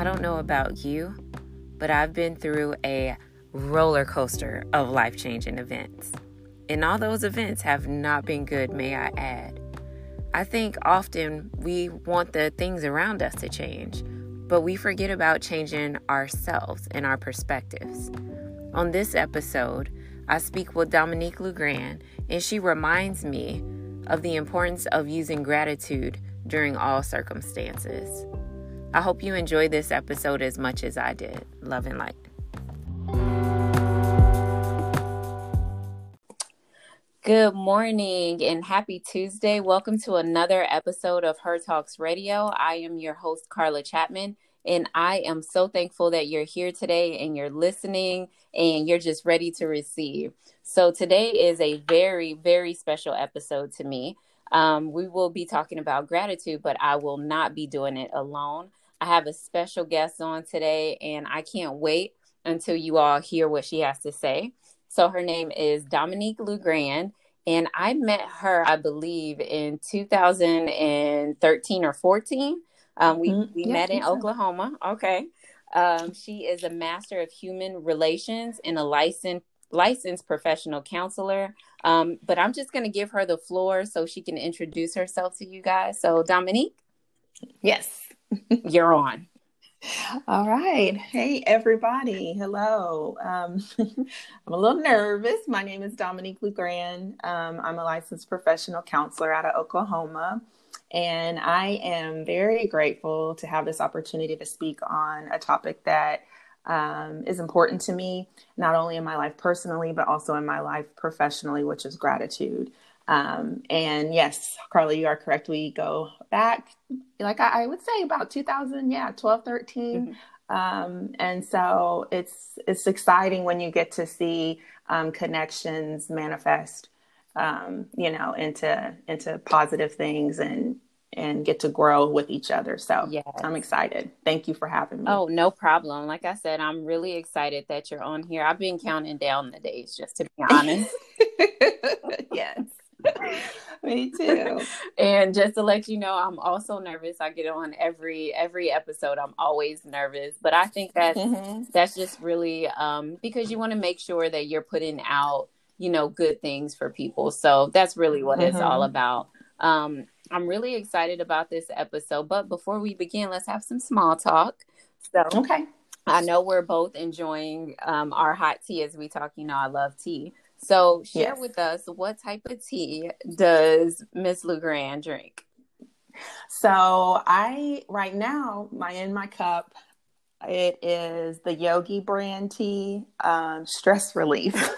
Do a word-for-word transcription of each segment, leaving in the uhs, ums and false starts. I don't know about you, but I've been through a roller coaster of life-changing events. And all those events have not been good, may I add. I think often we want the things around us to change, but we forget about changing ourselves and our perspectives. On this episode, I speak with Dominique LeGrand, and she reminds me of the importance of using gratitude during all circumstances. I hope you enjoy this episode as much as I did. Love and light. Good morning and happy Tuesday. Welcome to another episode of Her Talks Radio. I am your host, Carla Chapman, and I am so thankful that you're here today and you're listening and you're just ready to receive. So today is a very, very special episode to me. Um, we will be talking about gratitude, but I will not be doing it alone. I have a special guest on today, and I can't wait until you all hear what she has to say. So her name is Dominique LeGrand, and I met her, I believe, in two thousand thirteen or fourteen. Um, we mm-hmm. we yeah, met in so. Oklahoma. Okay. Um, she is a Master of Human Relations and a licensed licensed professional counselor. Um, but I'm just going to give her the floor so she can introduce herself to you guys. So Dominique. Yes. You're on. All right. Hey, everybody. Hello. Um, I'm a little nervous. My name is Dominique LeGrand. Um, I'm a licensed professional counselor out of Oklahoma, and I am very grateful to have this opportunity to speak on a topic that um, is important to me, not only in my life personally, but also in my life professionally, which is gratitude. Um, and yes, Carla, you are correct. We go back, like I, I would say about two thousand, yeah, twelve, thirteen. Mm-hmm. Um, and so it's, it's exciting when you get to see, um, connections manifest, um, you know, into, into positive things and, and get to grow with each other. So yes. I'm excited. Thank you for having me. Oh, no problem. Like I said, I'm really excited that you're on here. I've been counting down the days, just to be honest. Yes. Me too. And just to let you know, I'm also nervous. I get on every every episode. I'm always nervous, but I think that's mm-hmm. that's just really um, because you want to make sure that you're putting out, you know, good things for people. So that's really what mm-hmm. it's all about. Um, I'm really excited about this episode. But before we begin, let's have some small talk. So okay, I know we're both enjoying um, our hot tea as we talk. You know, I love tea. So share yes. with us, what type of tea does Miss LeGrand drink? So I, right now, my in my cup, it is the Yogi brand tea, um, stress relief. So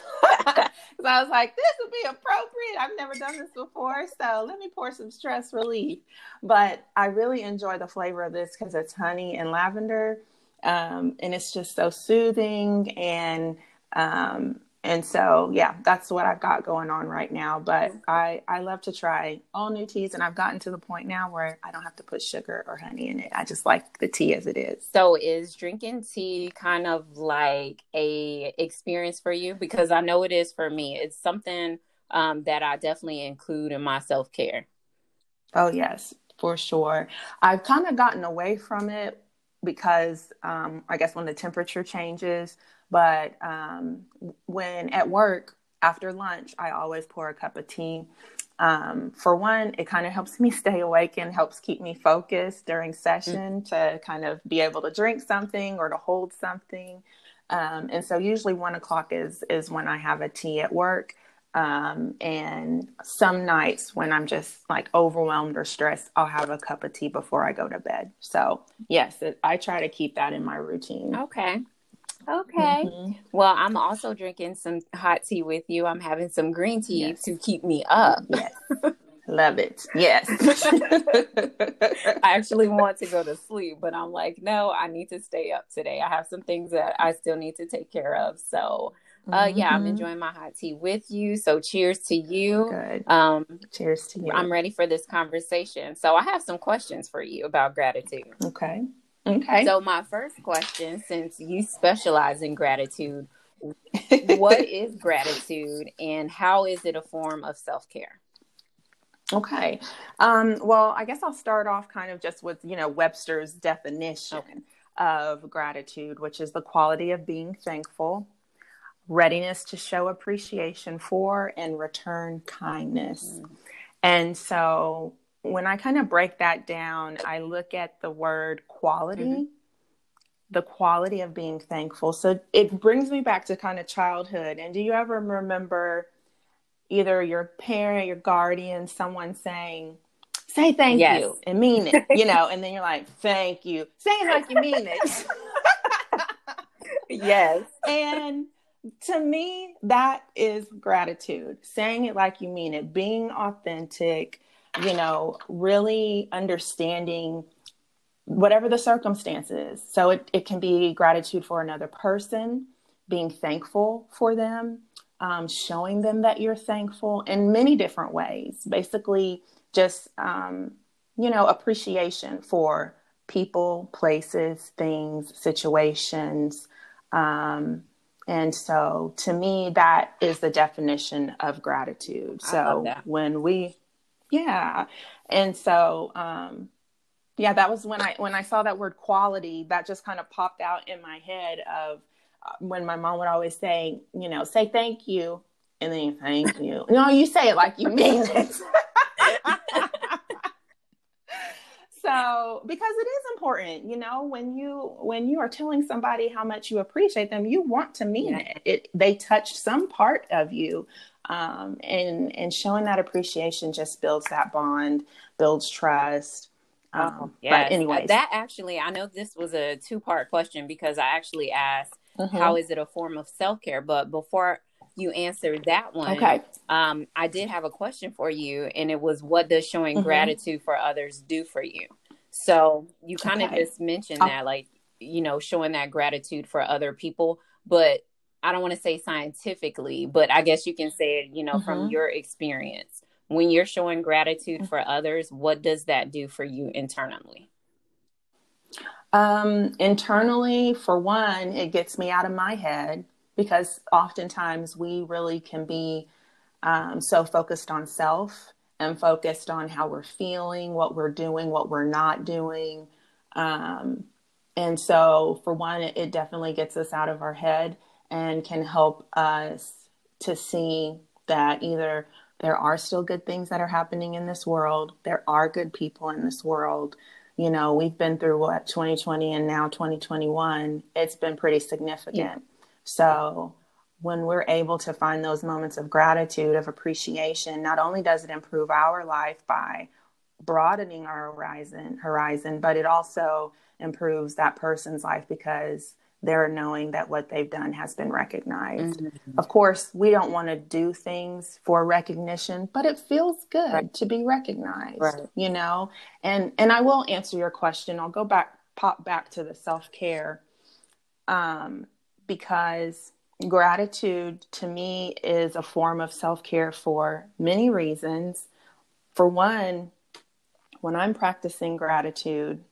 I was like, this would be appropriate. I've never done this before. So let me pour some stress relief. But I really enjoy the flavor of this because it's honey and lavender. Um, and it's just so soothing and, um, And so, yeah, that's what I've got going on right now. But I, I love to try all new teas. And I've gotten to the point now where I don't have to put sugar or honey in it. I just like the tea as it is. So is drinking tea kind of like a experience for you? Because I know it is for me. It's something um, that I definitely include in my self-care. Oh, yes, for sure. I've kind of gotten away from it because um, I guess when the temperature changes. But um, when at work, after lunch, I always pour a cup of tea. Um, for one, it kind of helps me stay awake and helps keep me focused during session mm-hmm. to kind of be able to drink something or to hold something. Um, and so usually one o'clock is, is when I have a tea at work. Um, and some nights when I'm just like overwhelmed or stressed, I'll have a cup of tea before I go to bed. So yes, it, I try to keep that in my routine. Okay. Okay. Mm-hmm. Well, I'm also drinking some hot tea with you. I'm having some green tea yes. to keep me up. Yes. Love it. Yes. I actually want to go to sleep, but I'm like, no, I need to stay up today. I have some things that I still need to take care of. So, uh, mm-hmm. yeah, I'm enjoying my hot tea with you. So cheers to you. Good. Um, cheers to you. I'm ready for this conversation. So I have some questions for you about gratitude. Okay. Okay. So my first question, since you specialize in gratitude, what is gratitude and how is it a form of self-care? Okay. Um, well, I guess I'll start off kind of just with, you know, Webster's definition. Okay. of gratitude, which is the quality of being thankful, readiness to show appreciation for and return kindness. Mm-hmm. And so when I kind of break that down, I look at the word quality, mm-hmm. the quality of being thankful. So it brings me back to kind of childhood. And do you ever remember either your parent, your guardian, someone saying, say thank yes. you and mean it, you know, and then you're like, thank you. Say it like you mean it. Yes. And to me, that is gratitude. Saying it like you mean it, being authentic, you know, really understanding whatever the circumstance is. So it, it can be gratitude for another person, being thankful for them, um, showing them that you're thankful in many different ways. Basically, just, um, you know, appreciation for people, places, things, situations, um, and so to me, that is the definition of gratitude. So when we, yeah. And so, um, yeah, that was when I, when I saw that word quality, that just kind of popped out in my head of uh, when my mom would always say, you know, say thank you. And then thank you. No, you say it like you mean it. So, because it is important, you know, when you, when you are telling somebody how much you appreciate them, you want to mean yeah. it. it. They touched some part of you. Um, and, and showing that appreciation just builds that bond, builds trust. Um, oh, yes. But anyways. That actually, I know this was a two part question because I actually asked, mm-hmm. how is it a form of self-care? But before you answered that one, okay. um, I did have a question for you, and it was, what does showing mm-hmm. gratitude for others do for you? So you kind okay. of just mentioned I'll- that, like, you know, showing that gratitude for other people, but I don't want to say scientifically, but I guess you can say it, you know, mm-hmm. from your experience, when you're showing gratitude for others, what does that do for you internally? Um, internally, for one, it gets me out of my head. Because oftentimes we really can be um, so focused on self and focused on how we're feeling, what we're doing, what we're not doing. Um, and so for one, it, it definitely gets us out of our head and can help us to see that either there are still good things that are happening in this world. There are good people in this world. You know, we've been through what, twenty twenty and now twenty twenty-one. It's been pretty significant. Yeah. So when we're able to find those moments of gratitude, of appreciation, not only does it improve our life by broadening our horizon, horizon, but it also improves that person's life because they're knowing that what they've done has been recognized. Mm-hmm. Of course, we don't want to do things for recognition, but it feels good right. to be recognized, right. you know, and, and I will answer your question. I'll go back, pop back to the self-care, um, because gratitude to me is a form of self-care for many reasons. For one, when I'm practicing gratitude,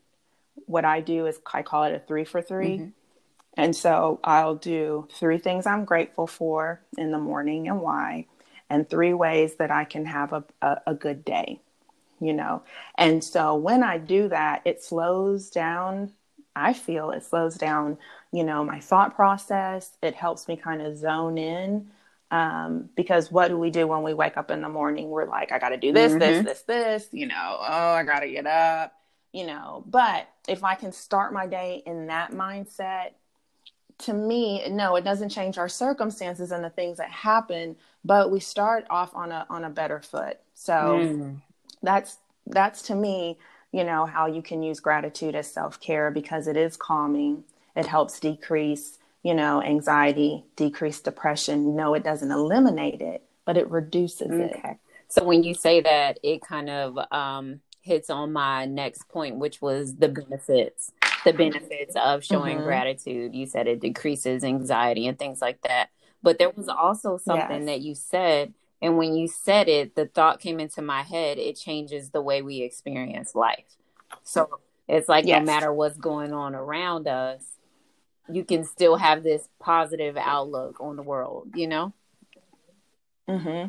what I do is I call it a three for three. Mm-hmm. And so I'll do three things I'm grateful for in the morning and why, and three ways that I can have a, a, a good day, you know? And so when I do that, it slows down. I feel it slows down, you know, my thought process. It helps me kind of zone in um, because what do we do when we wake up in the morning? We're like, I got to do this, mm-hmm. this, this, this, you know, oh, I got to get up, you know, but if I can start my day in that mindset, to me, no, it doesn't change our circumstances and the things that happen, but we start off on a, on a better foot. So mm. that's, that's to me, you know, how you can use gratitude as self-care because it is calming. It helps decrease, you know, anxiety, decrease depression. No, it doesn't eliminate it, but it reduces okay. it. So when you say that, it kind of um, hits on my next point, which was the benefits, the benefits of showing mm-hmm. gratitude. You said it decreases anxiety and things like that. But there was also something yes. that you said. And when you said it, the thought came into my head, it changes the way we experience life. So it's like yes. no matter what's going on around us, you can still have this positive outlook on the world, you know? Mm-hmm.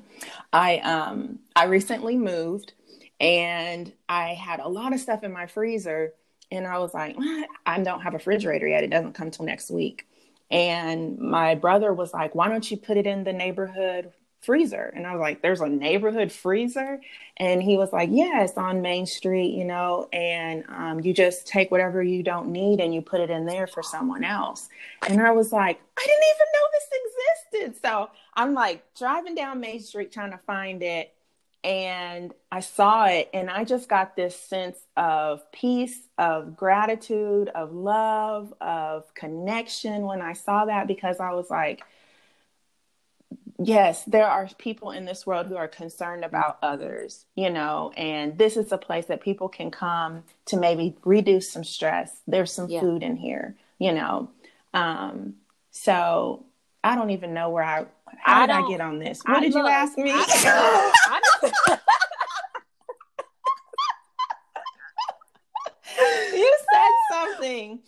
I, um, I recently moved and I had a lot of stuff in my freezer And I was like, I don't have a refrigerator yet. It doesn't come till next week. And my brother was like, why don't you put it in the neighborhood freezer? And I was like, there's a neighborhood freezer? And he was like, yeah, it's on Main Street, you know, and um, you just take whatever you don't need and you put it in there for someone else. And I was like, I didn't even know this existed. So I'm like driving down Main Street trying to find it. And I saw it, and I just got this sense of peace, of gratitude, of love, of connection when I saw that, because I was like, yes, there are people in this world who are concerned about others, you know, and this is a place that people can come to maybe reduce some stress. There's some yeah. food in here, you know. Um, so I don't even know where I... How did I, I get on this? What I did look, you ask me? I I you said something,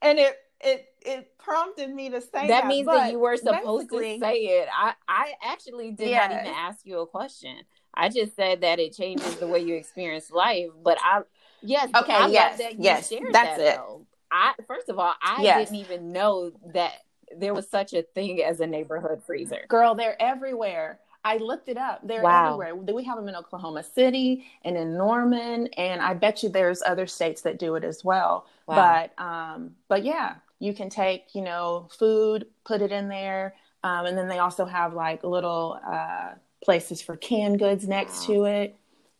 and it it it prompted me to say that. That means that you were supposed to say it. I, I actually did yes. not even ask you a question. I just said that it changes the way you experience life. But I yes, okay, I yes, love that you yes, shared that's that, it. Though. I first of all, I yes. didn't even know that there was such a thing as a neighborhood freezer. Girl, they're everywhere. I looked it up. They're wow. everywhere. We have them in Oklahoma City and in Norman, and I bet you there's other states that do it as well. Wow. But, um, but yeah, you can take, you know, food, put it in there. Um, and then they also have like little, uh, places for canned goods next wow. to it.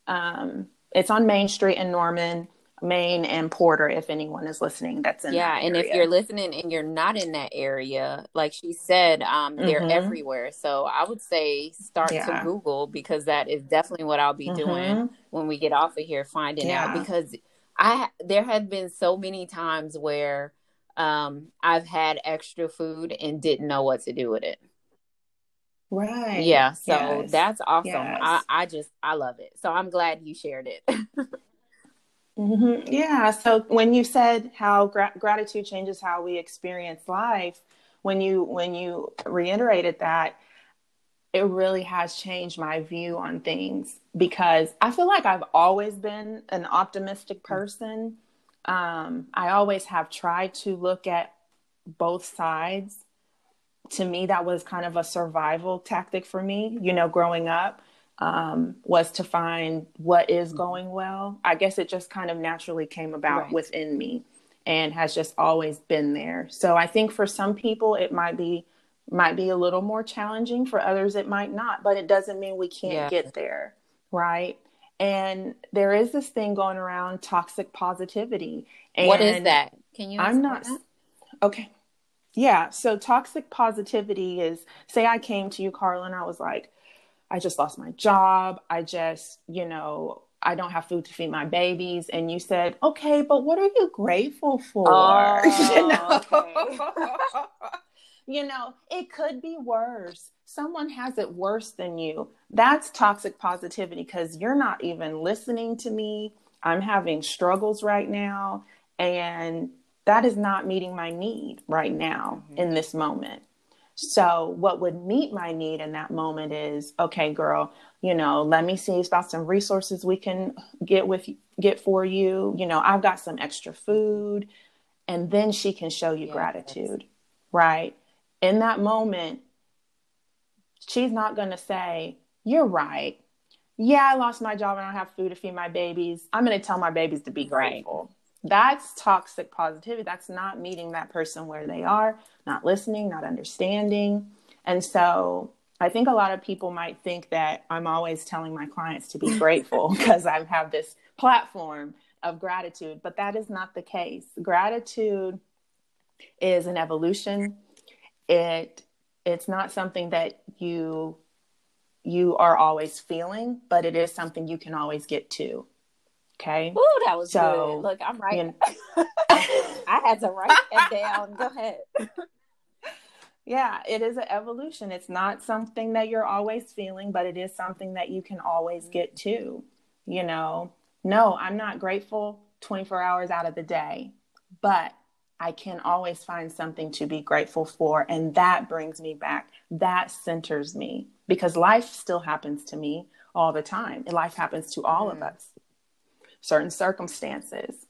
Um, it's on Main Street in Norman. Maine and Porter, if anyone is listening, that's in yeah, that and area. If you're listening and you're not in that area, like she said, um, mm-hmm. they're everywhere. So I would say start yeah. to Google, because that is definitely what I'll be mm-hmm. doing when we get off of here, finding yeah. out, because I there have been so many times where um, I've had extra food and didn't know what to do with it. Right. Yeah. So yes. that's awesome. Yes. I, I just, I love it. So I'm glad you shared it. Mm-hmm. Yeah. So when you said how gra- gratitude changes how we experience life, when you when you reiterated that, it really has changed my view on things, because I feel like I've always been an optimistic person. Um, I always have tried to look at both sides. To me, that was kind of a survival tactic for me, you know, growing up. Um, was to find what is going well. I guess it just kind of naturally came about right. within me, and has just always been there. So I think for some people it might be might be a little more challenging. For others it might not, but it doesn't mean we can't yeah. get there, right? And there is this thing going around, toxic positivity. And what is that? Can you explain I'm not that? Okay. Yeah, so toxic positivity is, say I came to you, Carla, and I was like, I just lost my job. I just, you know, I don't have food to feed my babies. And you said, okay, but what are you grateful for? Oh, you know? Okay. You know, it could be worse. Someone has it worse than you. That's toxic positivity, because you're not even listening to me. I'm having struggles right now, and that is not meeting my need right now mm-hmm. in this moment. So what would meet my need in that moment is, okay, girl, you know, let me see about some resources we can get with, get for you. You know, I've got some extra food, and then she can show you yeah, gratitude, right? In that moment, she's not going to say, you're right. Yeah, I lost my job and I don't have food to feed my babies. I'm going to tell my babies to be grateful. Right. That's toxic positivity. That's not meeting that person where they are, not listening, not understanding. And so I think a lot of people might think that I'm always telling my clients to be grateful because I have this platform of gratitude, but that is not the case. Gratitude is an evolution. It it's not something that you you are always feeling, but it is something you can always get to. Okay. Ooh, that was so, good. Look, I'm writing. You know, I had to write that down. Go ahead. Yeah, it is an evolution. It's not something that you're always feeling, but it is something that you can always get to. You know, no, I'm not grateful twenty-four hours out of the day, but I can always find something to be grateful for. And that brings me back. That centers me, because life still happens to me all the time. And life happens to all mm. of us. Certain circumstances.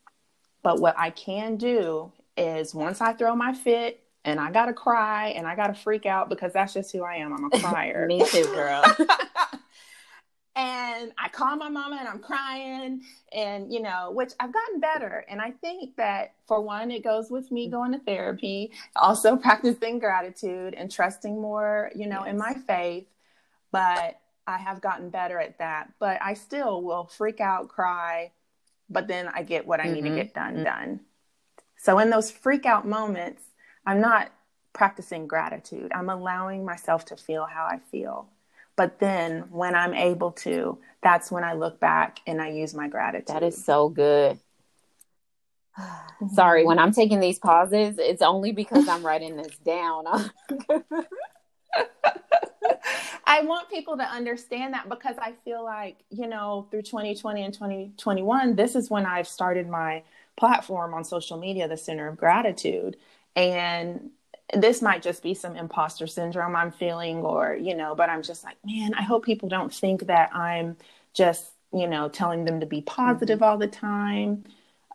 But what I can do is once I throw my fit and I got to cry and I got to freak out, because that's just who I am. I'm a crier. Me too, girl. And I call my mama and I'm crying, and, you know, which I've gotten better. And I think that, for one, it goes with me going to therapy, also practicing gratitude and trusting more, you know, yes. in my faith. But I have gotten better at that. But I still will freak out, cry, but then I get what I mm-hmm. need to get done, mm-hmm. done. So in those freak out moments, I'm not practicing gratitude. I'm allowing myself to feel how I feel. But then when I'm able to, that's when I look back and I use my gratitude. That is so good. Sorry, when I'm taking these pauses, it's only because I'm writing this down. I want people to understand that, because I feel like, you know, through twenty twenty and twenty twenty-one, this is when I've started my platform on social media, the Center of Gratitude. And this might just be some imposter syndrome I'm feeling, or, you know, but I'm just like, man, I hope people don't think that I'm just, you know, telling them to be positive mm-hmm. all the time.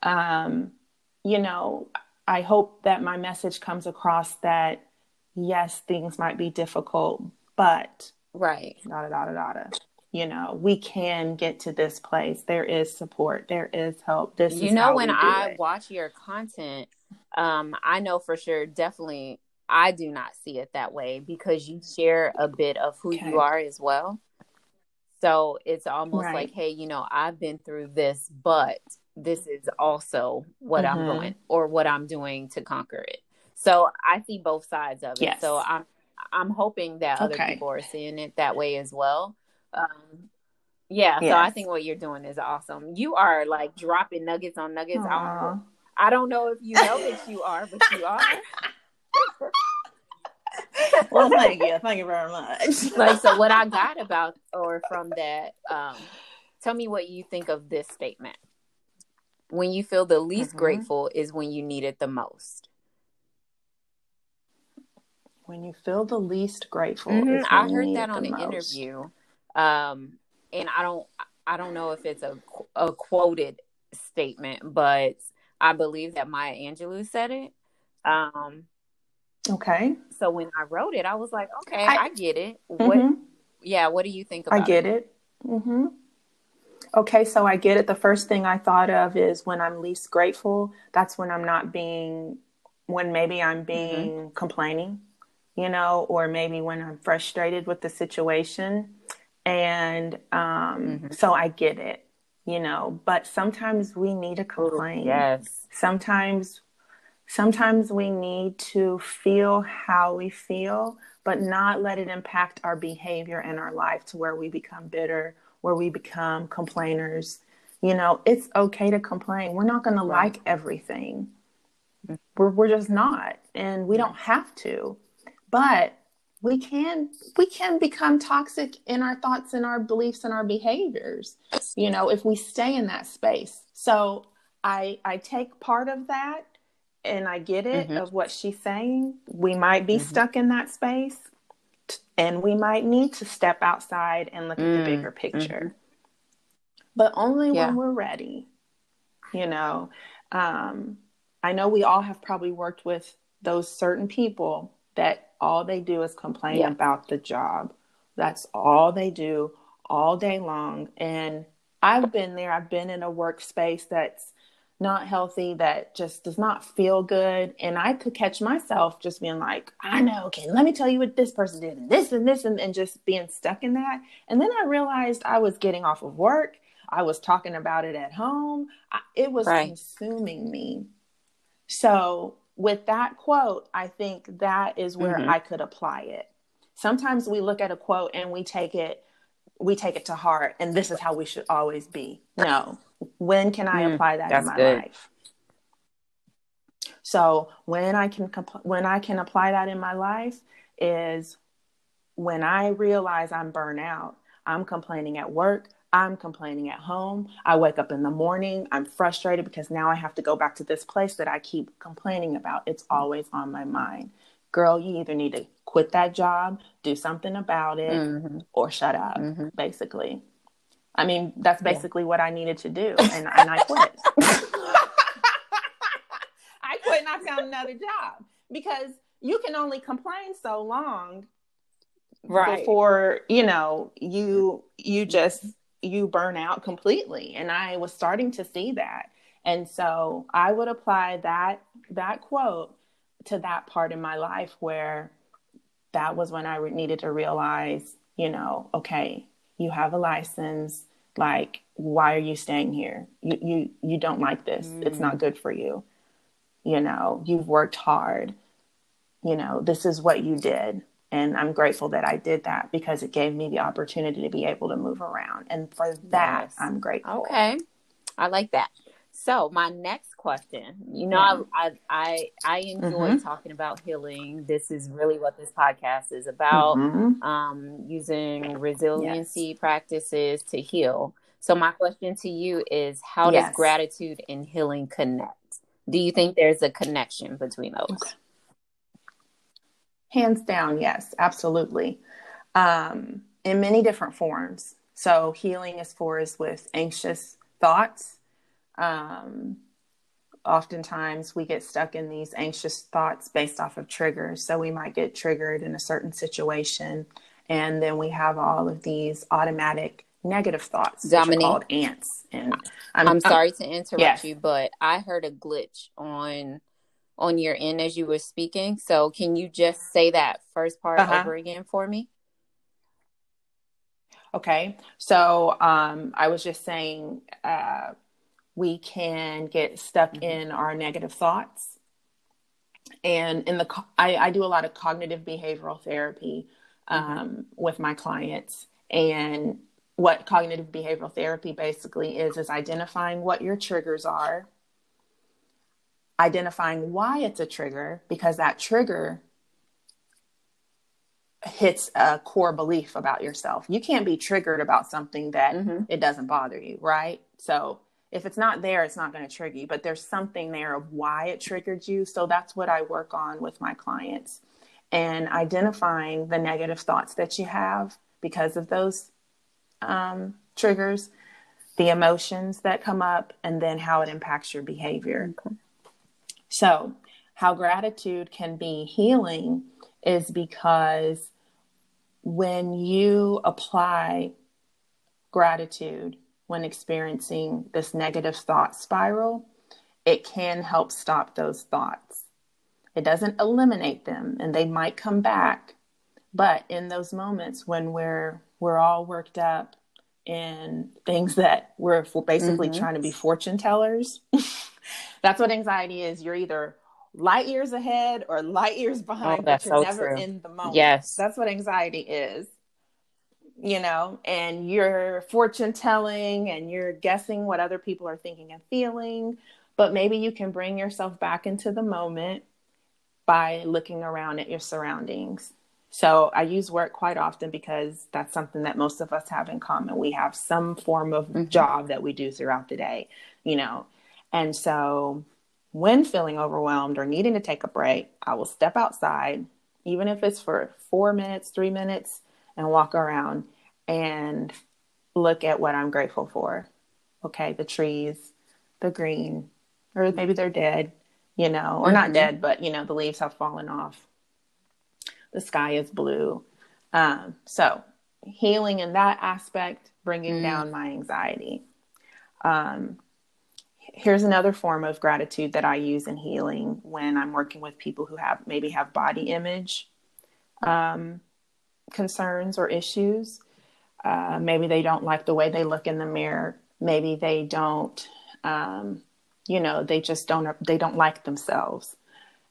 Um, you know, I hope that my message comes across that, yes, things might be difficult, but right. da, da, da, da, da. You know, we can get to this place. There is support. There is help. This you is know, how when we do I it. Watch your content, um, I know for sure, definitely, I do not see it that way, because you share a bit of who okay. you are as well. So it's almost right. like, hey, you know, I've been through this, but this is also what mm-hmm. I'm going, or what I'm doing to conquer it. So I see both sides of it. Yes. So I'm, I'm hoping that okay. other people are seeing it that way as well. Um, yeah, yes. So I think what you're doing is awesome. You are like dropping nuggets on nuggets. Aww. I don't know if you know that you are, but you are. Well, thank you. Thank you very much. Like, so what I got about, or from that, um, tell me what you think of this statement. When you feel the least mm-hmm. grateful is when you need it the most. When you feel the least grateful. Mm-hmm. I heard that on an most. interview. Um, and I don't, I don't know if it's a, a quoted statement, but I believe that Maya Angelou said it. Um, okay. So when I wrote it, I was like, okay, I, I get it. Mm-hmm. What, yeah. What do you think about it? I get it. it? Mm-hmm. Okay. So I get it. The first thing I thought of is when I'm least grateful, that's when I'm not being, when maybe I'm being mm-hmm. complaining, you know, or maybe when I'm frustrated with the situation. And um, mm-hmm. so I get it, you know, but sometimes we need to complain. Yes. Sometimes, sometimes we need to feel how we feel, but not let it impact our behavior and our life to where we become bitter, where we become complainers. You know, it's okay to complain. We're not going to right. like everything. Mm-hmm. We're, we're just not, and we don't have to, but We can we can become toxic in our thoughts and our beliefs and our behaviors, you know, if we stay in that space. So I I take part of that, and I get it mm-hmm. of what she's saying. We might be mm-hmm. stuck in that space, and we might need to step outside and look mm-hmm. at the bigger picture. Mm-hmm. But only yeah. when we're ready, you know. Um, I know we all have probably worked with those certain people that all they do is complain yeah. about the job. That's all they do all day long. And I've been there. I've been in a workspace that's not healthy, that just does not feel good. And I could catch myself just being like, I know, okay, let me tell you what this person did, and this and this, and, and just being stuck in that. And then I realized I was getting off of work. I was talking about it at home. I, it was right. consuming me. So with that quote, I think that is where mm-hmm. I could apply it. Sometimes we look at a quote and we take it, we take it to heart, and this is how we should always be. No, when can I mm, apply that in my good. life? So when I can, compl- when I can apply that in my life is when I realize I'm burnt out. I'm complaining at work. I'm complaining at home. I wake up in the morning. I'm frustrated because now I have to go back to this place that I keep complaining about. It's always on my mind. Girl, you either need to quit that job, do something about it, mm-hmm. or shut up, mm-hmm. basically. I mean, that's basically yeah. what I needed to do, and, and I quit. quit and I found another job, because you can only complain so long, right, before, you know, you, you just, you burn out completely. And I was starting to see that. And so I would apply that, that quote to that part in my life where that was when I needed to realize, you know, okay, you have a license. Like, why are you staying here? You, you, you don't like this. Mm. It's not good for you. You know, you've worked hard. You know, this is what you did. And I'm grateful that I did that, because it gave me the opportunity to be able to move around. And for that, yes, I'm grateful. Okay. I like that. So my next question, you know, yeah. I, I, I enjoy mm-hmm. talking about healing. This is really what this podcast is about, mm-hmm. um, using resiliency yes. practices to heal. So my question to you is, how yes. does gratitude and healing connect? Do you think there's a connection between those? Okay. Hands down. Yes, absolutely. Um, in many different forms. So healing as far as with anxious thoughts. Um, oftentimes we get stuck in these anxious thoughts based off of triggers. So we might get triggered in a certain situation, and then we have all of these automatic negative thoughts, Dominique, which are called ants. And I'm, I'm sorry I'm, to interrupt yes. you, but I heard a glitch on, on your end as you were speaking. So can you just say that first part uh-huh. over again for me? Okay. So, um, I was just saying, uh, we can get stuck mm-hmm. in our negative thoughts. And in the, co- I, I do a lot of cognitive behavioral therapy um, mm-hmm. with my clients. And what cognitive behavioral therapy basically is, is identifying what your triggers are, identifying why it's a trigger, because that trigger hits a core belief about yourself. You can't be triggered about something that mm-hmm. it doesn't bother you, right? So if it's not there, it's not going to trigger you, but there's something there of why it triggered you. So that's what I work on with my clients, and identifying the negative thoughts that you have because of those um, triggers, the emotions that come up, and then how it impacts your behavior. Okay. So how gratitude can be healing is because when you apply gratitude when experiencing this negative thought spiral, it can help stop those thoughts. It doesn't eliminate them, and they might come back. But in those moments when we're we're all worked up in things that we're basically mm-hmm. trying to be fortune tellers, that's what anxiety is. You're either light years ahead or light years behind, oh, but you're so never true. in the moment. Yes. That's what anxiety is. You know, and you're fortune telling and you're guessing what other people are thinking and feeling, but maybe you can bring yourself back into the moment by looking around at your surroundings. So I use work quite often because that's something that most of us have in common. We have some form of mm-hmm. job that we do throughout the day, you know, and so when feeling overwhelmed or needing to take a break, I will step outside, even if it's for four minutes, three minutes, and walk around and look at what I'm grateful for. Okay, the trees, the green, or maybe they're dead, you know, or mm-hmm. not dead, but, you know, the leaves have fallen off. The sky is blue. Um, so healing in that aspect, bringing mm. down my anxiety. Um, here's another form of gratitude that I use in healing when I'm working with people who have maybe have body image Um concerns or issues. Uh, maybe they don't like the way they look in the mirror. Maybe they don't, um, you know, they just don't, they don't like themselves.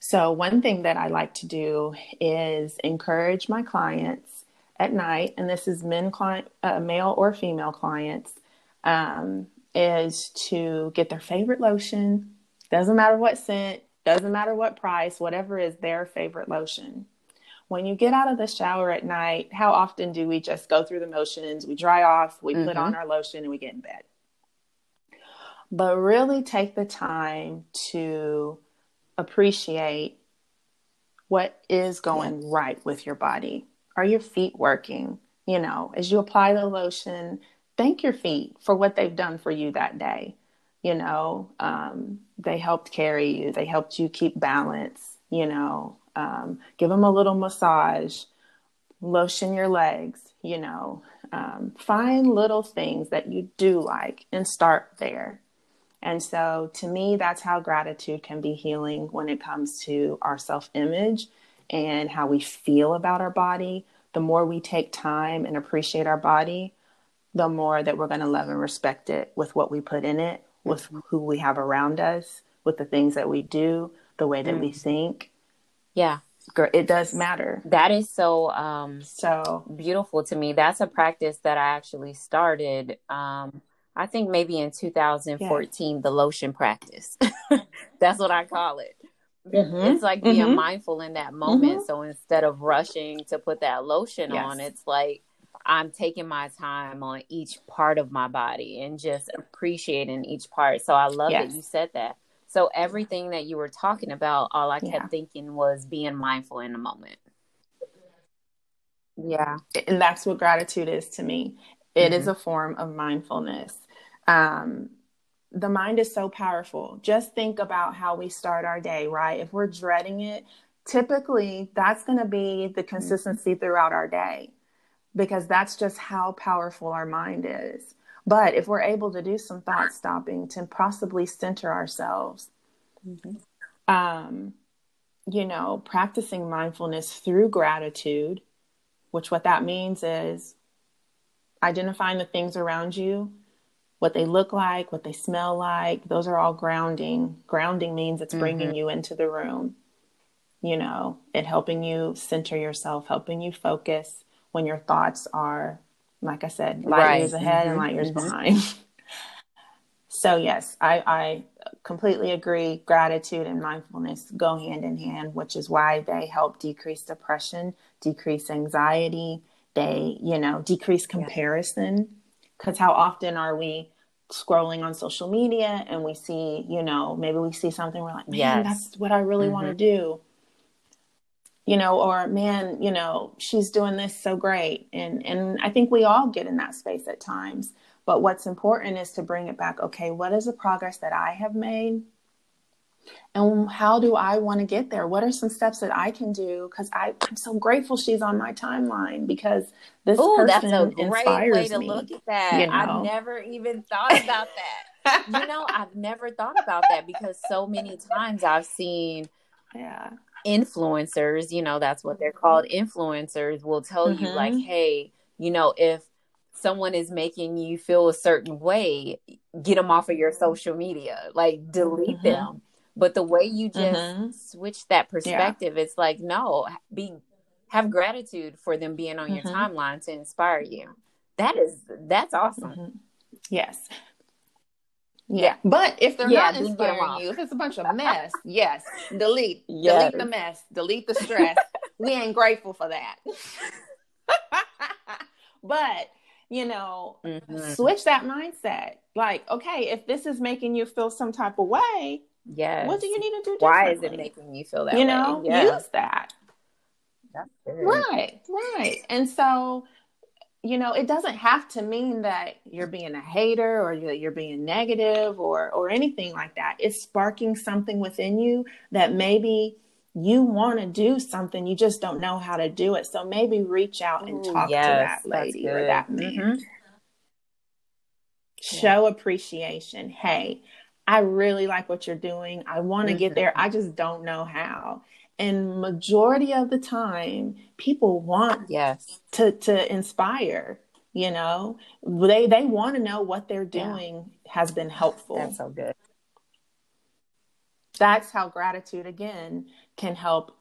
So one thing that I like to do is encourage my clients at night, and this is men client, uh, male or female clients, um, is to get their favorite lotion. Doesn't matter what scent, doesn't matter what price, whatever is their favorite lotion. When you get out of the shower at night, how often do we just go through the motions? We dry off, we mm-hmm. put on our lotion, and we get in bed. But really take the time to appreciate what is going yes. right with your body. Are your feet working? You know, as you apply the lotion, thank your feet for what they've done for you that day. you know, um, they helped carry you. They helped you keep balance, you know, um, give them a little massage, lotion your legs, you know, um, find little things that you do like and start there. And so to me, that's how gratitude can be healing when it comes to our self-image and how we feel about our body. The more we take time and appreciate our body, the more that we're going to love and respect it with what we put in it, with mm-hmm. who we have around us, with the things that we do, the way that mm-hmm. we think. Yeah. It does matter. That is so, um, so beautiful to me. That's a practice that I actually started, um, I think maybe in two thousand fourteen, yeah. the lotion practice. That's what I call it. Mm-hmm. It's like being mm-hmm. mindful in that moment. Mm-hmm. So instead of rushing to put that lotion yes. on, it's like I'm taking my time on each part of my body and just appreciating each part. So I love yes. that you said that. So everything that you were talking about, all I kept yeah. thinking was being mindful in the moment. Yeah. And that's what gratitude is to me. It mm-hmm. is a form of mindfulness. Um, the mind is so powerful. Just think about how we start our day, right? If we're dreading it, typically that's going to be the consistency mm-hmm. throughout our day, because that's just how powerful our mind is. But if we're able to do some thought stopping to possibly center ourselves, mm-hmm. um, you know, practicing mindfulness through gratitude, which what that means is identifying the things around you, what they look like, what they smell like. Those are all grounding. Grounding means it's bringing mm-hmm. you into the room, you know, and helping you center yourself, helping you focus when your thoughts are, like I said, light right. years ahead mm-hmm. and light years mm-hmm. behind. So yes, I, I completely agree. Gratitude and mindfulness go hand in hand, which is why they help decrease depression, decrease anxiety, they, you know, decrease comparison, because how often are we scrolling on social media and we see, you know, maybe we see something, we're like, man, yes. that's what I really mm-hmm. want to do, you know, or man, you know, she's doing this so great. And, and I think we all get in that space at times, but what's important is to bring it back. Okay, what is the progress that I have made? And how do I want to get there? What are some steps that I can do? Because I'm so grateful she's on my timeline, because this Ooh, person that's a great inspires way to me. Look at that. You know? I've never even thought about that. You know, I've never thought about that, because so many times I've seen yeah. influencers, you know, that's what they're called. Influencers will tell mm-hmm. you like, hey, you know, if someone is making you feel a certain way, get them off of your social media, like delete mm-hmm. them. But the way you just mm-hmm. switch that perspective, yeah. it's like, no, be have gratitude for them being on mm-hmm. your timeline to inspire you. That is, that's awesome. Mm-hmm. Yes. Yeah. yeah. But if they're yeah, not inspiring you, if it's a bunch of mess, yes, delete. Yes. Delete the mess. Delete the stress. We ain't grateful for that. But, you know, mm-hmm. switch that mindset. Like, okay, if this is making you feel some type of way, yes. what do you need to do differently? Why is it making you feel that way? You know, way? Yes. Use that. That's good. Right, right. And so, you know, it doesn't have to mean that you're being a hater or you're being negative or or anything like that. It's sparking something within you that maybe you want to do something, you just don't know how to do it. So maybe reach out and talk Ooh, yes, to that lady or that man. Mm-hmm. Show yeah. appreciation. Hey, I really like what you're doing. I want to mm-hmm. get there. I just don't know how. And majority of the time, people want yes. to, to inspire, you know, they, they want to know what they're doing yeah. has been helpful. That's so good. That's how gratitude, again, can help,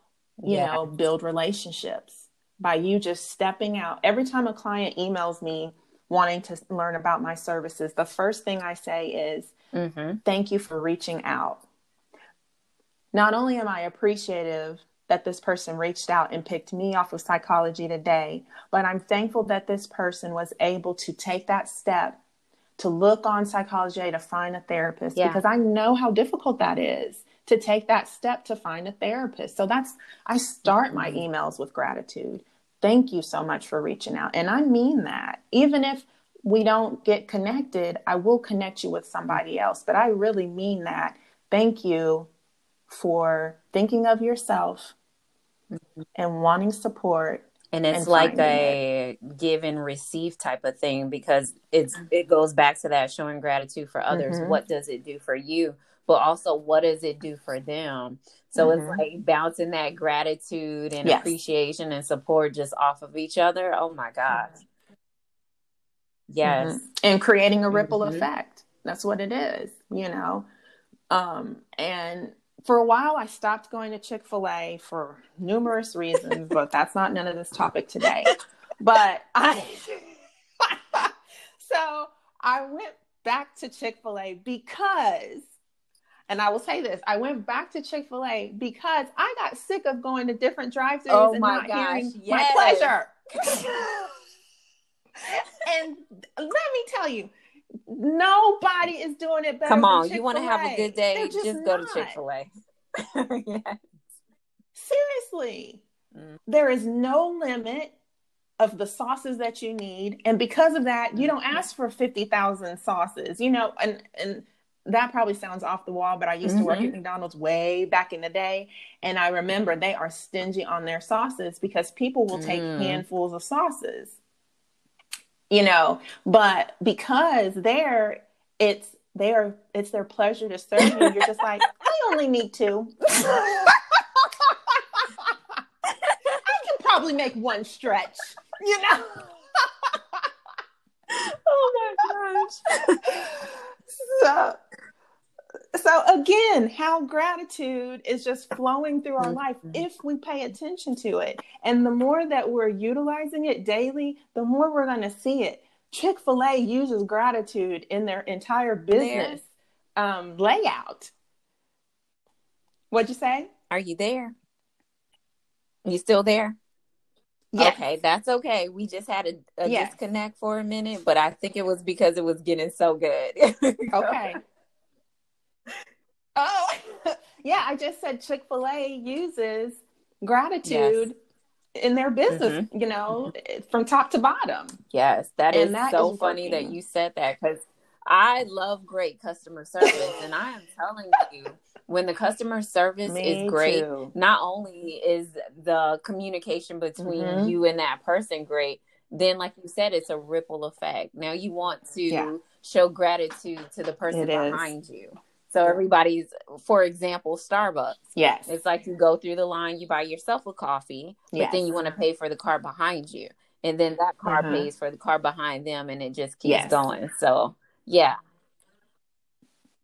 you yes. know, build relationships by you just stepping out. Every time a client emails me wanting to learn about my services, the first thing I say is, mm-hmm. thank you for reaching out. Not only am I appreciative that this person reached out and picked me off of Psychology Today, but I'm thankful that this person was able to take that step to look on Psychology Today to find a therapist, yeah. because I know how difficult that is to take that step to find a therapist. So that's, I start my emails with gratitude. Thank you so much for reaching out. And I mean that, even if we don't get connected, I will connect you with somebody else. But I really mean that. Thank you for thinking of yourself and wanting support. And it's and like a it. give and receive type of thing, because it's it goes back to that showing gratitude for others. Mm-hmm. What does it do for you? But also, what does it do for them? So mm-hmm. it's like bouncing that gratitude and yes. appreciation and support just off of each other. Oh, my gosh. Yes. Mm-hmm. And creating a ripple mm-hmm. effect. That's what it is, you know. Um, and for a while, I stopped going to Chick-fil-A for numerous reasons, but that's not none of this topic today. But I, so I went back to Chick-fil-A because, and I will say this, I went back to Chick-fil-A because I got sick of going to different drive-thrus oh and my not gosh, hearing yes. my pleasure. And let me tell you, nobody is doing it better. Come on, than Chick-fil-A. You want to have a good day? Just, just go to Chick-fil-A. Yes. Seriously, mm. there is no limit of the sauces that you need, and because of that, you don't ask for fifty thousand sauces. You know, and and that probably sounds off the wall, but I used mm-hmm. to work at McDonald's way back in the day, and I remember they are stingy on their sauces because people will take mm. handfuls of sauces. You know, but because they're, it's their, it's their pleasure to serve you. You're just like, I only need two. I can probably make one stretch, you know? Oh my gosh. So, so again, how gratitude is just flowing through our life if we pay attention to it. And the more that we're utilizing it daily, the more we're going to see it. Chick-fil-A uses gratitude in their entire business um, layout. What'd you say? Are you there? You still there? Yes. Okay, that's okay. We just had a, a yes. disconnect for a minute, but I think it was because it was getting so good. Okay. Oh, yeah. I just said Chick-fil-A uses gratitude yes. in their business, mm-hmm. you know, from top to bottom. Yes. That and is that so is funny working. That you said that, because I love great customer service. And I am telling you, when the customer service Me is great, too. Not only is the communication between mm-hmm. you and that person great, then like you said, it's a ripple effect. Now you want to yeah. show gratitude to the person it behind is. you. So everybody's, for example, Starbucks. Yes. It's like you go through the line, you buy yourself a coffee, but yes. then you want to pay for the car behind you. And then that car mm-hmm. pays for the car behind them, and it just keeps yes. going. So, yeah.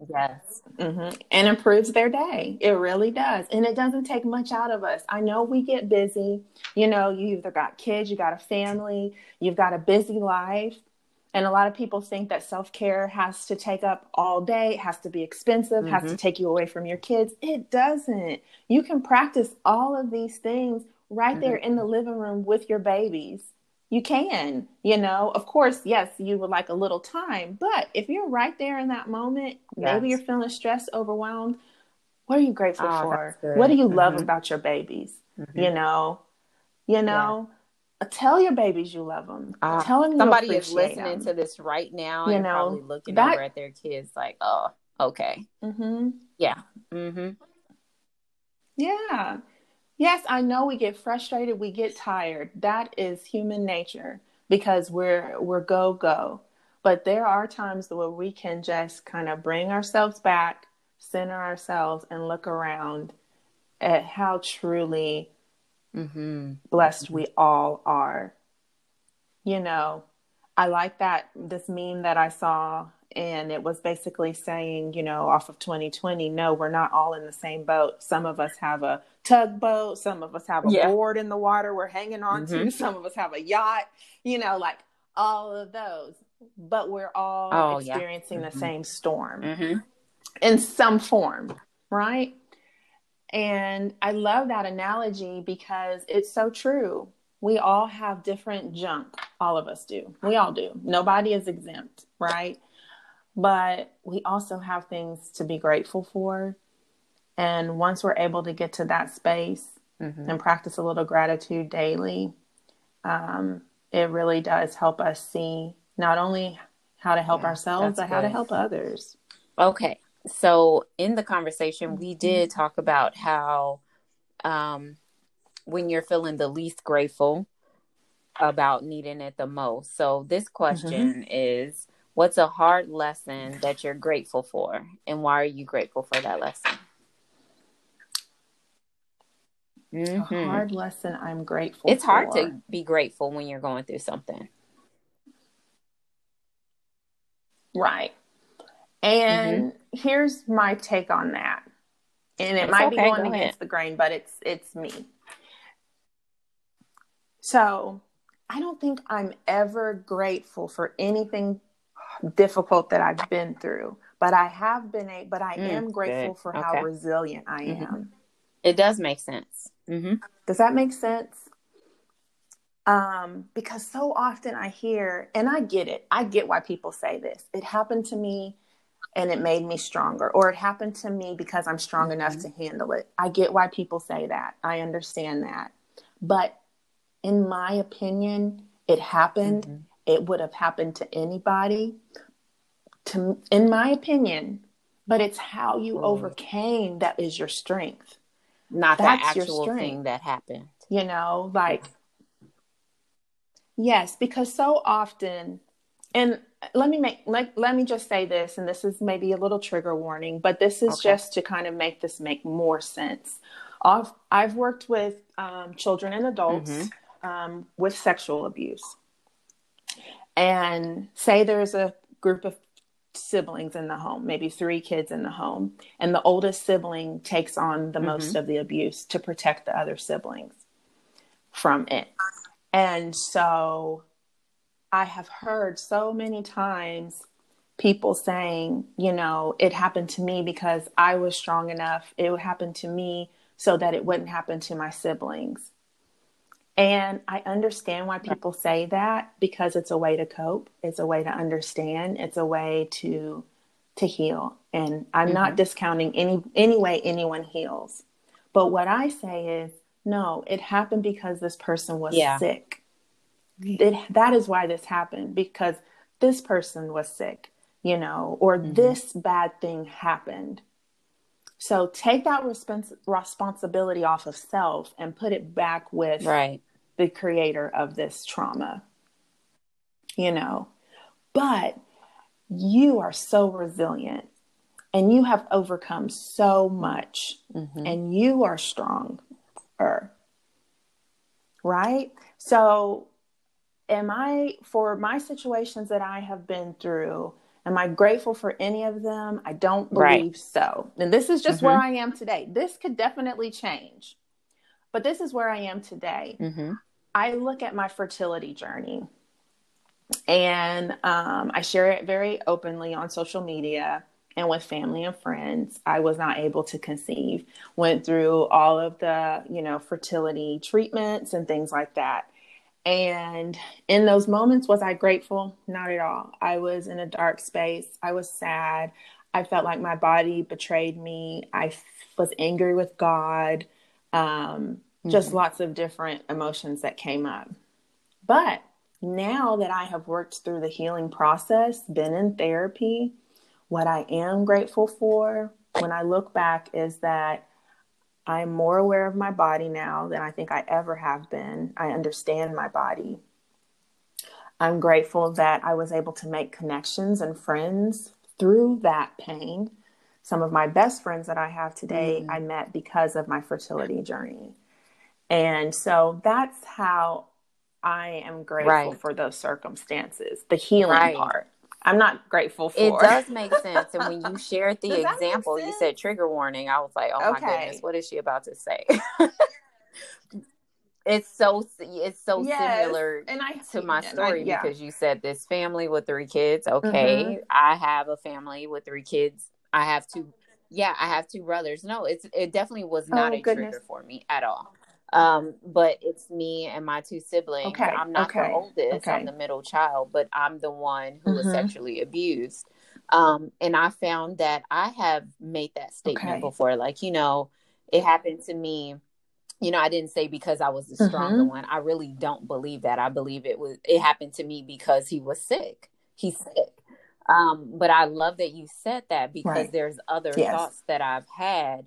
Yes. Mm-hmm. And improves their day. It really does. And it doesn't take much out of us. I know we get busy. You know, you either got kids, you got a family, you've got a busy life. And a lot of people think that self-care has to take up all day, has to be expensive, mm-hmm. has to take you away from your kids. It doesn't. You can practice all of these things right mm-hmm. there in the living room with your babies. You can, you know, of course, yes, you would like a little time, but if you're right there in that moment, yes. maybe you're feeling stressed, overwhelmed. What are you grateful oh, for? What do you mm-hmm. love about your babies? Mm-hmm. You know, you know. Yeah. Tell your babies you love them. Uh, Tell them you somebody is listening them. to this right now, you and know, probably looking that, over at their kids like, oh, okay. Mm-hmm. Yeah. Mm-hmm. Yeah. Yes, I know we get frustrated. We get tired. That is human nature because we're we're go, go. But there are times where we can just kind of bring ourselves back, center ourselves, and look around at how truly Mm-hmm. blessed we all are. You know, I like that this meme that I saw, and it was basically saying, you know, off of twenty twenty, no, we're not all in the same boat. Some of us have a tugboat, some of us have a yeah. board in the water we're hanging on mm-hmm. to, some of us have a yacht, you know, like all of those, but we're all oh, experiencing yeah. mm-hmm. the same storm mm-hmm. in some form, right? And I love that analogy because it's so true. We all have different junk. All of us do. We all do. Nobody is exempt, right? But we also have things to be grateful for. And once we're able to get to that space mm-hmm. and practice a little gratitude daily, um, it really does help us see not only how to help yeah, ourselves, but good. how to help others. Okay. So in the conversation, we did talk about how um, when you're feeling the least grateful about needing it the most. So this question mm-hmm. is, what's a hard lesson that you're grateful for? And why are you grateful for that lesson? Mm-hmm. A hard lesson I'm grateful it's for. It's hard to be grateful when you're going through something. Right. And mm-hmm. here's my take on that. And it it's might okay, be going go against the grain, but it's it's me. So I don't think I'm ever grateful for anything difficult that I've been through, but I have been a, but I mm, am grateful good. for okay. how resilient I am. Mm-hmm. It does make sense. Mm-hmm. Does that make sense? Um, because so often I hear, and I get it. I get why people say this. It happened to me and it made me stronger, or it happened to me because I'm strong mm-hmm. enough to handle it. I get why people say that. I understand that. But in my opinion, it happened. Mm-hmm. It would have happened to anybody, to, in my opinion, but it's how you mm. overcame that is your strength. Not the actual thing that happened. You know, like, yes, because so often, and let me make, like, let me just say this, and this is maybe a little trigger warning, but this is okay. just to kind of make this make more sense. I've, I've worked with um, children and adults mm-hmm. um, with sexual abuse. And say there's a group of siblings in the home, maybe three kids in the home, and the oldest sibling takes on the mm-hmm. most of the abuse to protect the other siblings from it. And so I have heard so many times people saying, you know, it happened to me because I was strong enough. It would happen to me so that it wouldn't happen to my siblings. And I understand why people say that, because it's a way to cope. It's a way to understand. It's a way to to heal. And I'm mm-hmm. not discounting any, any way anyone heals. But what I say is, no, it happened because this person was yeah. sick. It, that is why this happened, because this person was sick, you know, or mm-hmm. this bad thing happened. So take that respons- responsibility off of self and put it back with right. the creator of this trauma, you know, but you are so resilient and you have overcome so much mm-hmm. and you are stronger, right? So am I, for my situations that I have been through, am I grateful for any of them? I don't believe right. so. And this is just mm-hmm. where I am today. This could definitely change, but this is where I am today. Mm-hmm. I look at my fertility journey, and um, I share it very openly on social media and with family and friends. I was not able to conceive, went through all of the, you know, fertility treatments and things like that. And in those moments, was I grateful? Not at all. I was in a dark space. I was sad. I felt like my body betrayed me. I f- was angry with God. Um, mm-hmm. Just lots of different emotions that came up. But now that I have worked through the healing process, been in therapy, what I am grateful for when I look back is that I'm more aware of my body now than I think I ever have been. I understand my body. I'm grateful that I was able to make connections and friends through that pain. Some of my best friends that I have today, mm-hmm. I met because of my fertility journey. And so that's how I am grateful right. for those circumstances, the healing right. part. I'm not grateful for it. Does make sense. And when you shared the example, you said trigger warning. I was like, oh okay. my goodness, what is she about to say? It's so, it's so yes. similar and I, to my story I, yeah. because you said this family with three kids. Okay. Mm-hmm. I have a family with three kids. I have two. Yeah. I have two brothers. No, it's, it definitely was not oh, a goodness. trigger for me at all. Um, but it's me and my two siblings. Okay. I'm not okay. the oldest. Okay. I'm the middle child, but I'm the one who mm-hmm. was sexually abused. Um, and I found that I have made that statement okay. before. Like, you know, it happened to me you know, I didn't say because I was the stronger mm-hmm. one. I really don't believe that. I believe it was, it happened to me because he was sick. He's sick. Um, but I love that you said that, because right. there's other yes. thoughts that I've had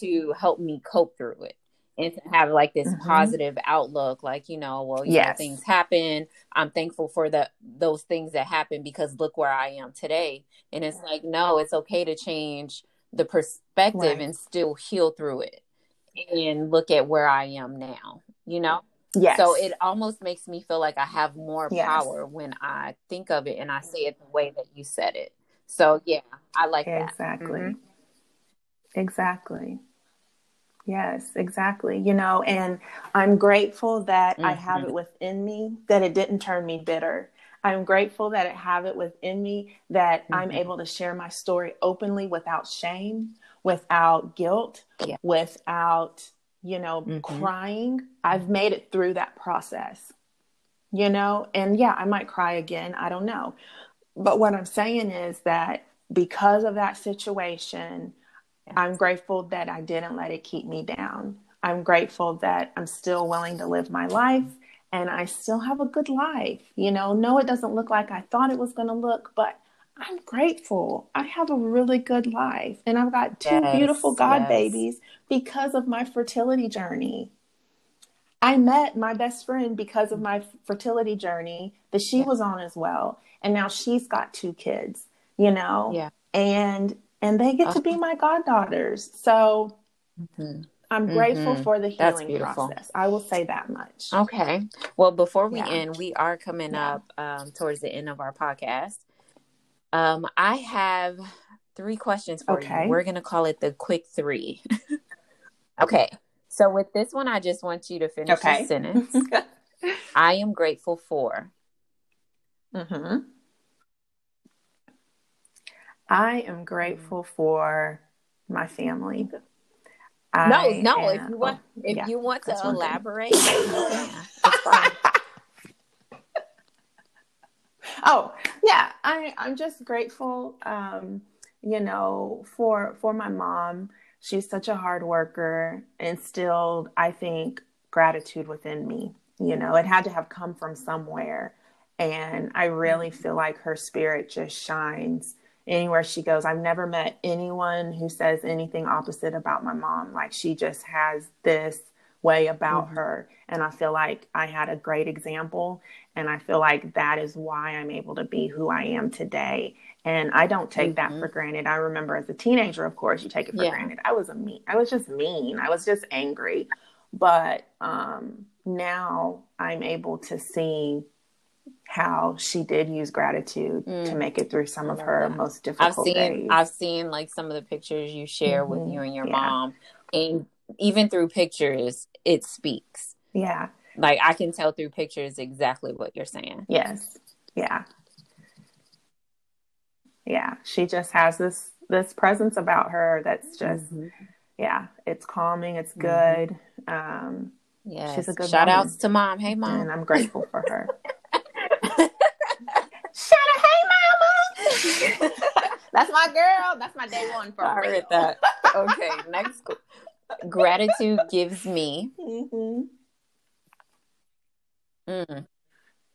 to help me cope through it and to have like this mm-hmm. positive outlook. Like, you know, well, you yes. know, things happen. I'm thankful for the, those things that happen, because look where I am today. And it's like, no, it's okay to change the perspective right. and still heal through it. And look at where I am now, you know? Yes. So it almost makes me feel like I have more yes. power when I think of it and I say it the way that you said it. So yeah, I like exactly. that. Exactly. Mm-hmm. Exactly. Yes, exactly. You know, and I'm grateful that mm-hmm. I have it within me, that it didn't turn me bitter. I'm grateful that I have it within me, that mm-hmm. I'm able to share my story openly without shame, without guilt, yeah. without, you know, mm-hmm. crying. I've made it through that process, you know, and yeah, I might cry again. I don't know. But what I'm saying is that because of that situation, yeah. I'm grateful that I didn't let it keep me down. I'm grateful that I'm still willing to live my life and I still have a good life. You know, no, it doesn't look like I thought it was going to look, but I'm grateful. I have a really good life and I've got two yes, beautiful God yes. babies because of my fertility journey. I met my best friend because of my fertility journey that she yeah. was on as well. And now she's got two kids, you know, yeah. and, and they get uh-huh. to be my goddaughters. So mm-hmm. I'm grateful mm-hmm. for the healing process. I will say that much. Okay. Well, before we yeah. end, we are coming yeah. up um, towards the end of our podcast. Um, I have three questions for okay. you. We're going to call it the quick three. Okay. So with this one, I just want you to finish okay. the sentence. I am grateful for. Mm-hmm. I am grateful for my family. I no, no. Am, if you want, oh, if yeah, you want to elaborate. Yeah, it's fine. Oh, yeah. I, I'm just grateful, um, you know, for, for my mom. She's such a hard worker, instilled, I think, gratitude within me. You know, it had to have come from somewhere. And I really feel like her spirit just shines anywhere she goes. I've never met anyone who says anything opposite about my mom. Like, she just has this way about mm-hmm. her. And I feel like I had a great example. And I feel like that is why I'm able to be who I am today. And I don't take mm-hmm. that for granted. I remember as a teenager, of course, you take it for yeah. granted. I was a mean, I was just mean. I was just angry. But um, now I'm able to see how she did use gratitude mm. to make it through some of her that. most difficult I've seen, days. I've seen like some of the pictures you share mm-hmm. with you and your yeah. mom. And even through pictures, it speaks. Yeah. Like, I can tell through pictures exactly what you're saying. Yes. Yeah. Yeah. She just has this, this presence about her. That's just, mm-hmm. yeah, it's calming. It's good. Mm-hmm. Um, yeah. She's a good shout woman. Outs to mom. Hey mom. And I'm grateful for her. Shout out. Hey mama. That's my girl. That's my day one. For I real. Read that. Okay. Next. Gratitude gives me. Mm-hmm. Mm.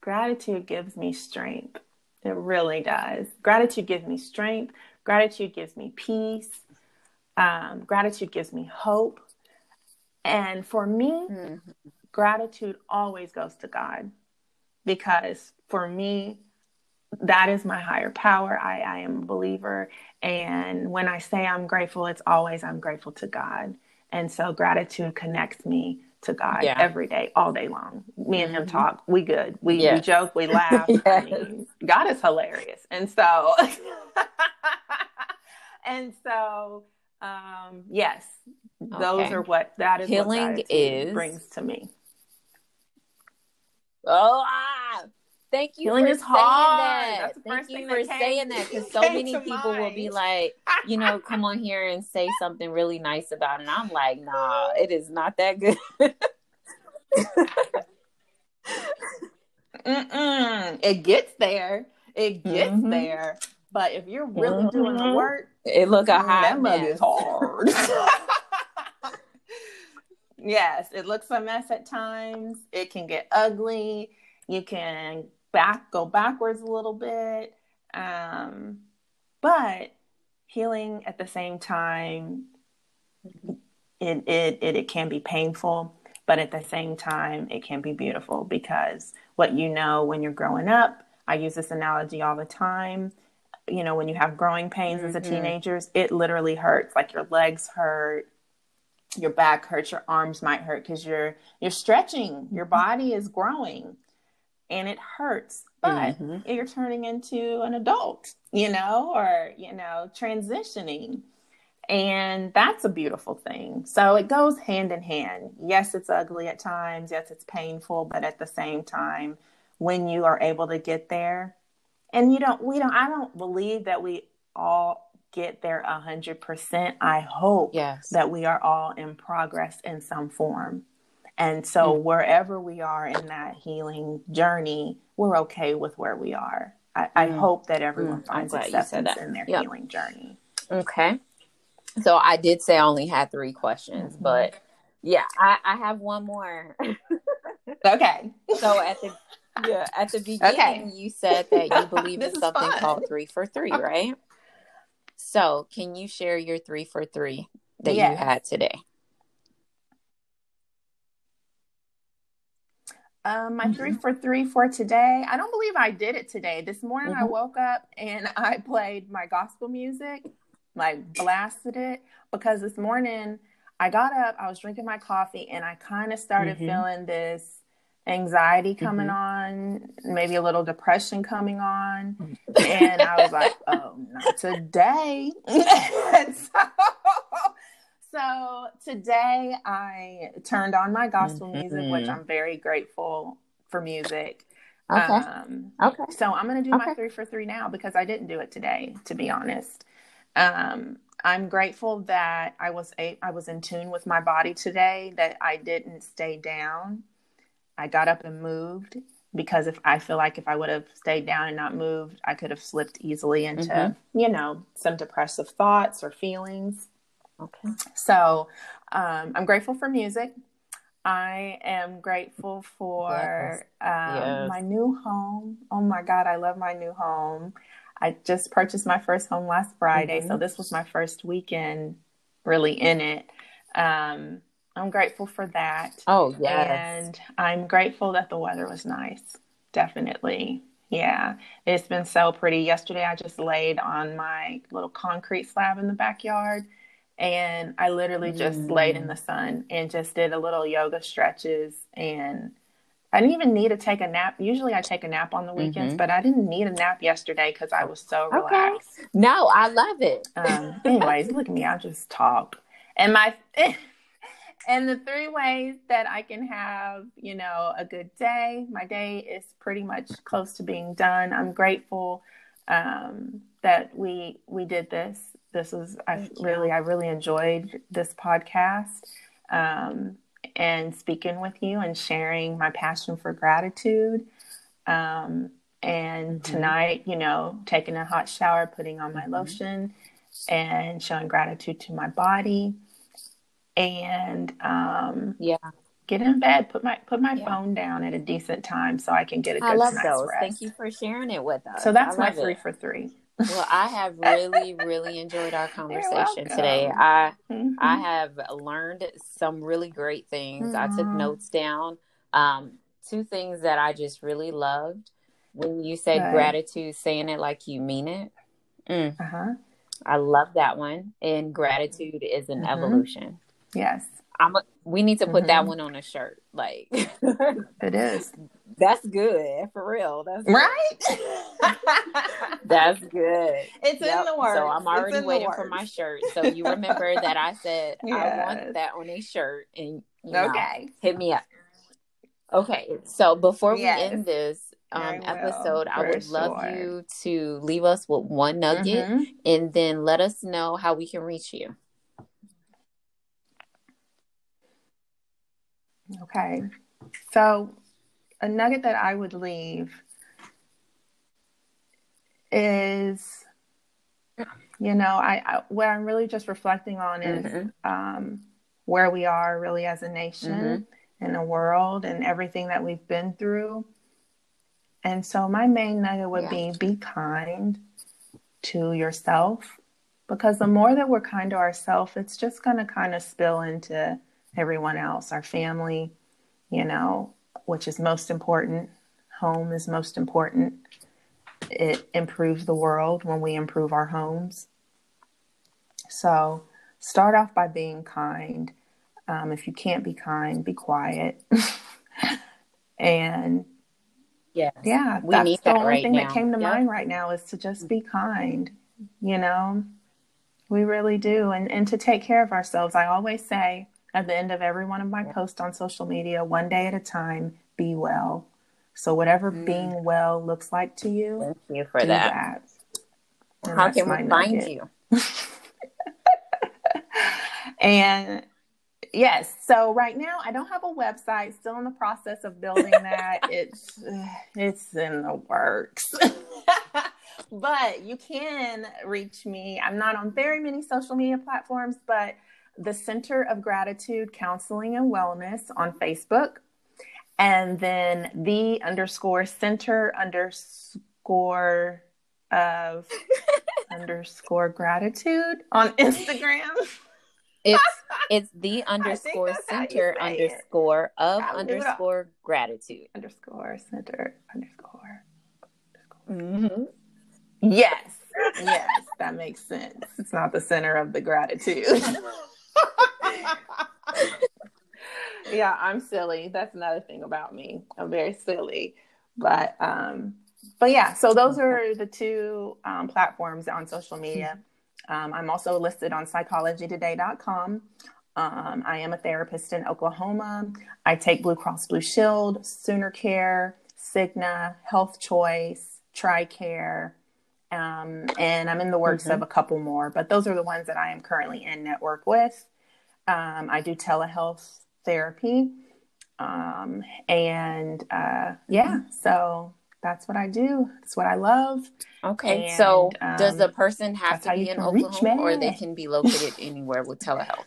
Gratitude gives me strength. It really does. Gratitude gives me strength. Gratitude gives me peace. Um, gratitude gives me hope. And for me, mm-hmm. gratitude always goes to God, because for me, that is my higher power. I, I am a believer. And when I say I'm grateful, it's always I'm grateful to God. And so gratitude connects me to God yeah. every day, all day long. Me and him talk. We good. We, yes. we joke. We laugh. Yes. I mean, God is hilarious. And so, and so, um, yes, those okay. are what that is. Healing what is brings to me. Oh, ah, thank you. Healing for is hard. That. Thank you for came, saying that, because so many people mind. will be like, you know, come on here and say something really nice about it. And I'm like, nah, it is not that good. Mm-mm. It gets there. It gets mm-hmm. there. But if you're really mm-hmm. doing the work, it look a high. That mug is hard. Yes, it looks a mess at times. It can get ugly. You can back go backwards a little bit. Um, but healing at the same time, it, it, it, it can be painful, but at the same time, it can be beautiful because what you know when you're growing up, I use this analogy all the time. You know, when you have growing pains mm-hmm. as a teenager, it literally hurts. Like your legs hurt, your back hurts, your arms might hurt because you're you're stretching. Your body is growing, and it hurts. But mm-hmm. you're turning into an adult, you know, or you know, transitioning, and that's a beautiful thing. So it goes hand in hand. Yes, it's ugly at times. Yes, it's painful, but at the same time, when you are able to get there. And you don't, we don't, I don't believe that we all get there a hundred percent. I hope yes. that we are all in progress in some form. And so mm-hmm. wherever we are in that healing journey, we're okay with where we are. I, mm-hmm. I hope that everyone mm-hmm. finds acceptance in their yep. healing journey. Okay. So I did say I only had three questions, mm-hmm. but yeah, I, I have one more. Okay. So at the Yeah, at the beginning, okay. you said that you believe in something fun. called three for three, right? So can you share your three for three that yes. you had today? Um, my mm-hmm. three for three for today, I don't believe I did it today. This morning mm-hmm. I woke up and I played my gospel music, like blasted it, because this morning I got up, I was drinking my coffee, and I kind of started mm-hmm. feeling this anxiety coming mm-hmm. on, maybe a little depression coming on, and I was like, oh, not today. so, so today I turned on my gospel mm-hmm. music, which I'm very grateful for music. Okay. Um, okay. So I'm going to do okay. my three for three now because I didn't do it today, to be honest. Um, I'm grateful that I was a- I was in tune with my body today, that I didn't stay down. I got up and moved because if I feel like if I would have stayed down and not moved, I could have slipped easily into, mm-hmm. you know, some depressive thoughts or feelings. Okay. So um, I'm grateful for music. I am grateful for yes. Um, yes. my new home. Oh my God, I love my new home. I just purchased my first home last Friday. Mm-hmm. So this was my first weekend really in it. Um, I'm grateful for that. Oh, yes. And I'm grateful that the weather was nice. Definitely. Yeah. It's been so pretty. Yesterday, I just laid on my little concrete slab in the backyard, and I literally just mm. laid in the sun and just did a little yoga stretches. And I didn't even need to take a nap. Usually, I take a nap on the weekends, mm-hmm. but I didn't need a nap yesterday because I was so relaxed. Okay. No, I love it. Um, anyways, look at me. I just talk. And my... And the three ways that I can have, you know, a good day. My day is pretty much close to being done. I'm grateful um, that we we did this. This was I really I really enjoyed this podcast um, and speaking with you and sharing my passion for gratitude. Um, and mm-hmm. tonight, you know, taking a hot shower, putting on my mm-hmm. lotion, and showing gratitude to my body. And, um, yeah, get in bed, put my, put my yeah. phone down at a decent time so I can get a good I love night's those. Rest. Thank you for sharing it with us. So that's my three it. for three. Well, I have really, really enjoyed our conversation today. I, mm-hmm. I have learned some really great things. Mm-hmm. I took notes down. Um, two things that I just really loved when you said right. gratitude, saying it like you mean it. Mm. Uh-huh. I love that one. And gratitude is an mm-hmm. evolution. Yes. I'm a, we need to put mm-hmm. that one on a shirt. Like it is. That's good. For real. That's good. Right. That's good. It's yep. in the works. So I'm already waiting for my shirt. So you remember that I said yes. I want that on a shirt and you know, okay. hit me up. Okay. So before we yes. end this um, episode, I would sure. love you to leave us with one nugget mm-hmm. and then let us know how we can reach you. Okay. So a nugget that I would leave is, you know, I, I what I'm really just reflecting on is mm-hmm. um, where we are really as a nation mm-hmm. and a world and everything that we've been through. And so my main nugget would yeah. be, be kind to yourself, because the more that we're kind to ourselves, it's just going to kind of spill into everyone else, our family, you know, which is most important. Home is most important. It improves the world when we improve our homes. So start off by being kind. Um, if you can't be kind, be quiet. And yes, yeah, we that's need the that only right thing now. That came to yep. mind right now is to just be kind. You know, we really do. And, and to take care of ourselves. I always say at the end of every one of my yeah. posts on social media, one day at a time, be well. So whatever mm. being well looks like to you, thank you for that. that. How can we find nugget. you? And yes, so right now I don't have a website. Still in the process of building that. it's it's in the works. But you can reach me. I'm not on very many social media platforms, but the Center of Gratitude, Counseling and Wellness on Facebook. And then the underscore center underscore of underscore gratitude on Instagram. It's it's the underscore center underscore it. of underscore gratitude. Underscore center underscore. underscore. Mm-hmm. Yes. Yes. That makes sense. It's not the center of the gratitude. Yeah, I'm silly. That's another thing about me. I'm very silly. But um, but yeah, so those are the two um, platforms on social media. Um, I'm also listed on psychology today dot com. Um, I am a therapist in Oklahoma. I take Blue Cross Blue Shield, Sooner Care, Cigna, Health Choice, TriCare. Um, and I'm in the works mm-hmm. of a couple more. But those are the ones that I am currently in network with. Um, I do telehealth therapy. Um, and, uh, yeah, so that's what I do. It's what I love. Okay. And, so um, does the person have to be in Oklahoma, or they can be located anywhere with telehealth?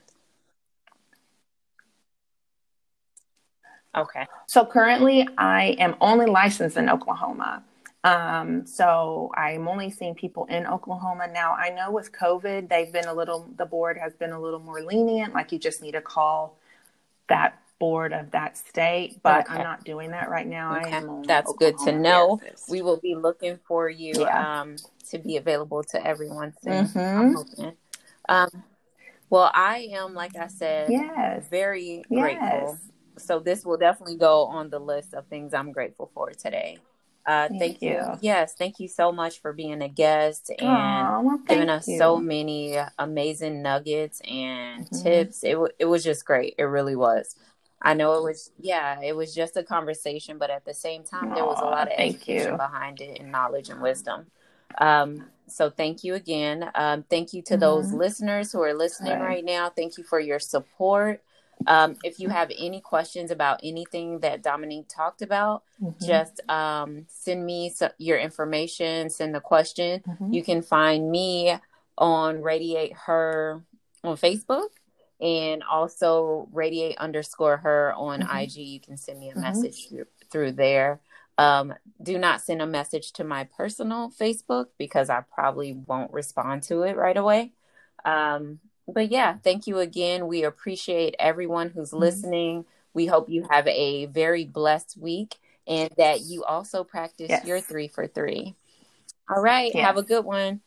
Okay. So currently I am only licensed in Oklahoma. Um, so I'm only seeing people in Oklahoma. Now I know with COVID, they've been a little, the board has been a little more lenient. Like you just need to call that board of that state, but okay. I'm not doing that right now. Okay. I am That's Oklahoma good to know. Therapist. We will be looking for you yeah. um, to be available to everyone soon. Mm-hmm. I'm hoping. Um, well, I am, like I said, yes. very yes. grateful. So this will definitely go on the list of things I'm grateful for today. Uh, thank, thank you. you. Yes. Thank you so much for being a guest and Aww, well, giving us you. so many amazing nuggets and mm-hmm. tips. It w- it was just great. It really was. I know it was. Yeah, it was just a conversation, but at the same time, Aww, there was a lot of education you. behind it and knowledge and wisdom. Um, so thank you again. Um, thank you to mm-hmm. those listeners who are listening okay. right now. Thank you for your support. Um, if you have any questions about anything that Dominique talked about, mm-hmm. just um, send me so- your information, send the question. Mm-hmm. You can find me on RadiateHer on Facebook, and also Radiate underscore Her on mm-hmm. I G. You can send me a mm-hmm. message through, through there. Um, do not send a message to my personal Facebook, because I probably won't respond to it right away. Um, But yeah, thank you again. We appreciate everyone who's mm-hmm. listening. We hope you have a very blessed week, and that you also practice yes. your three for three. All right. Yes. Have a good one.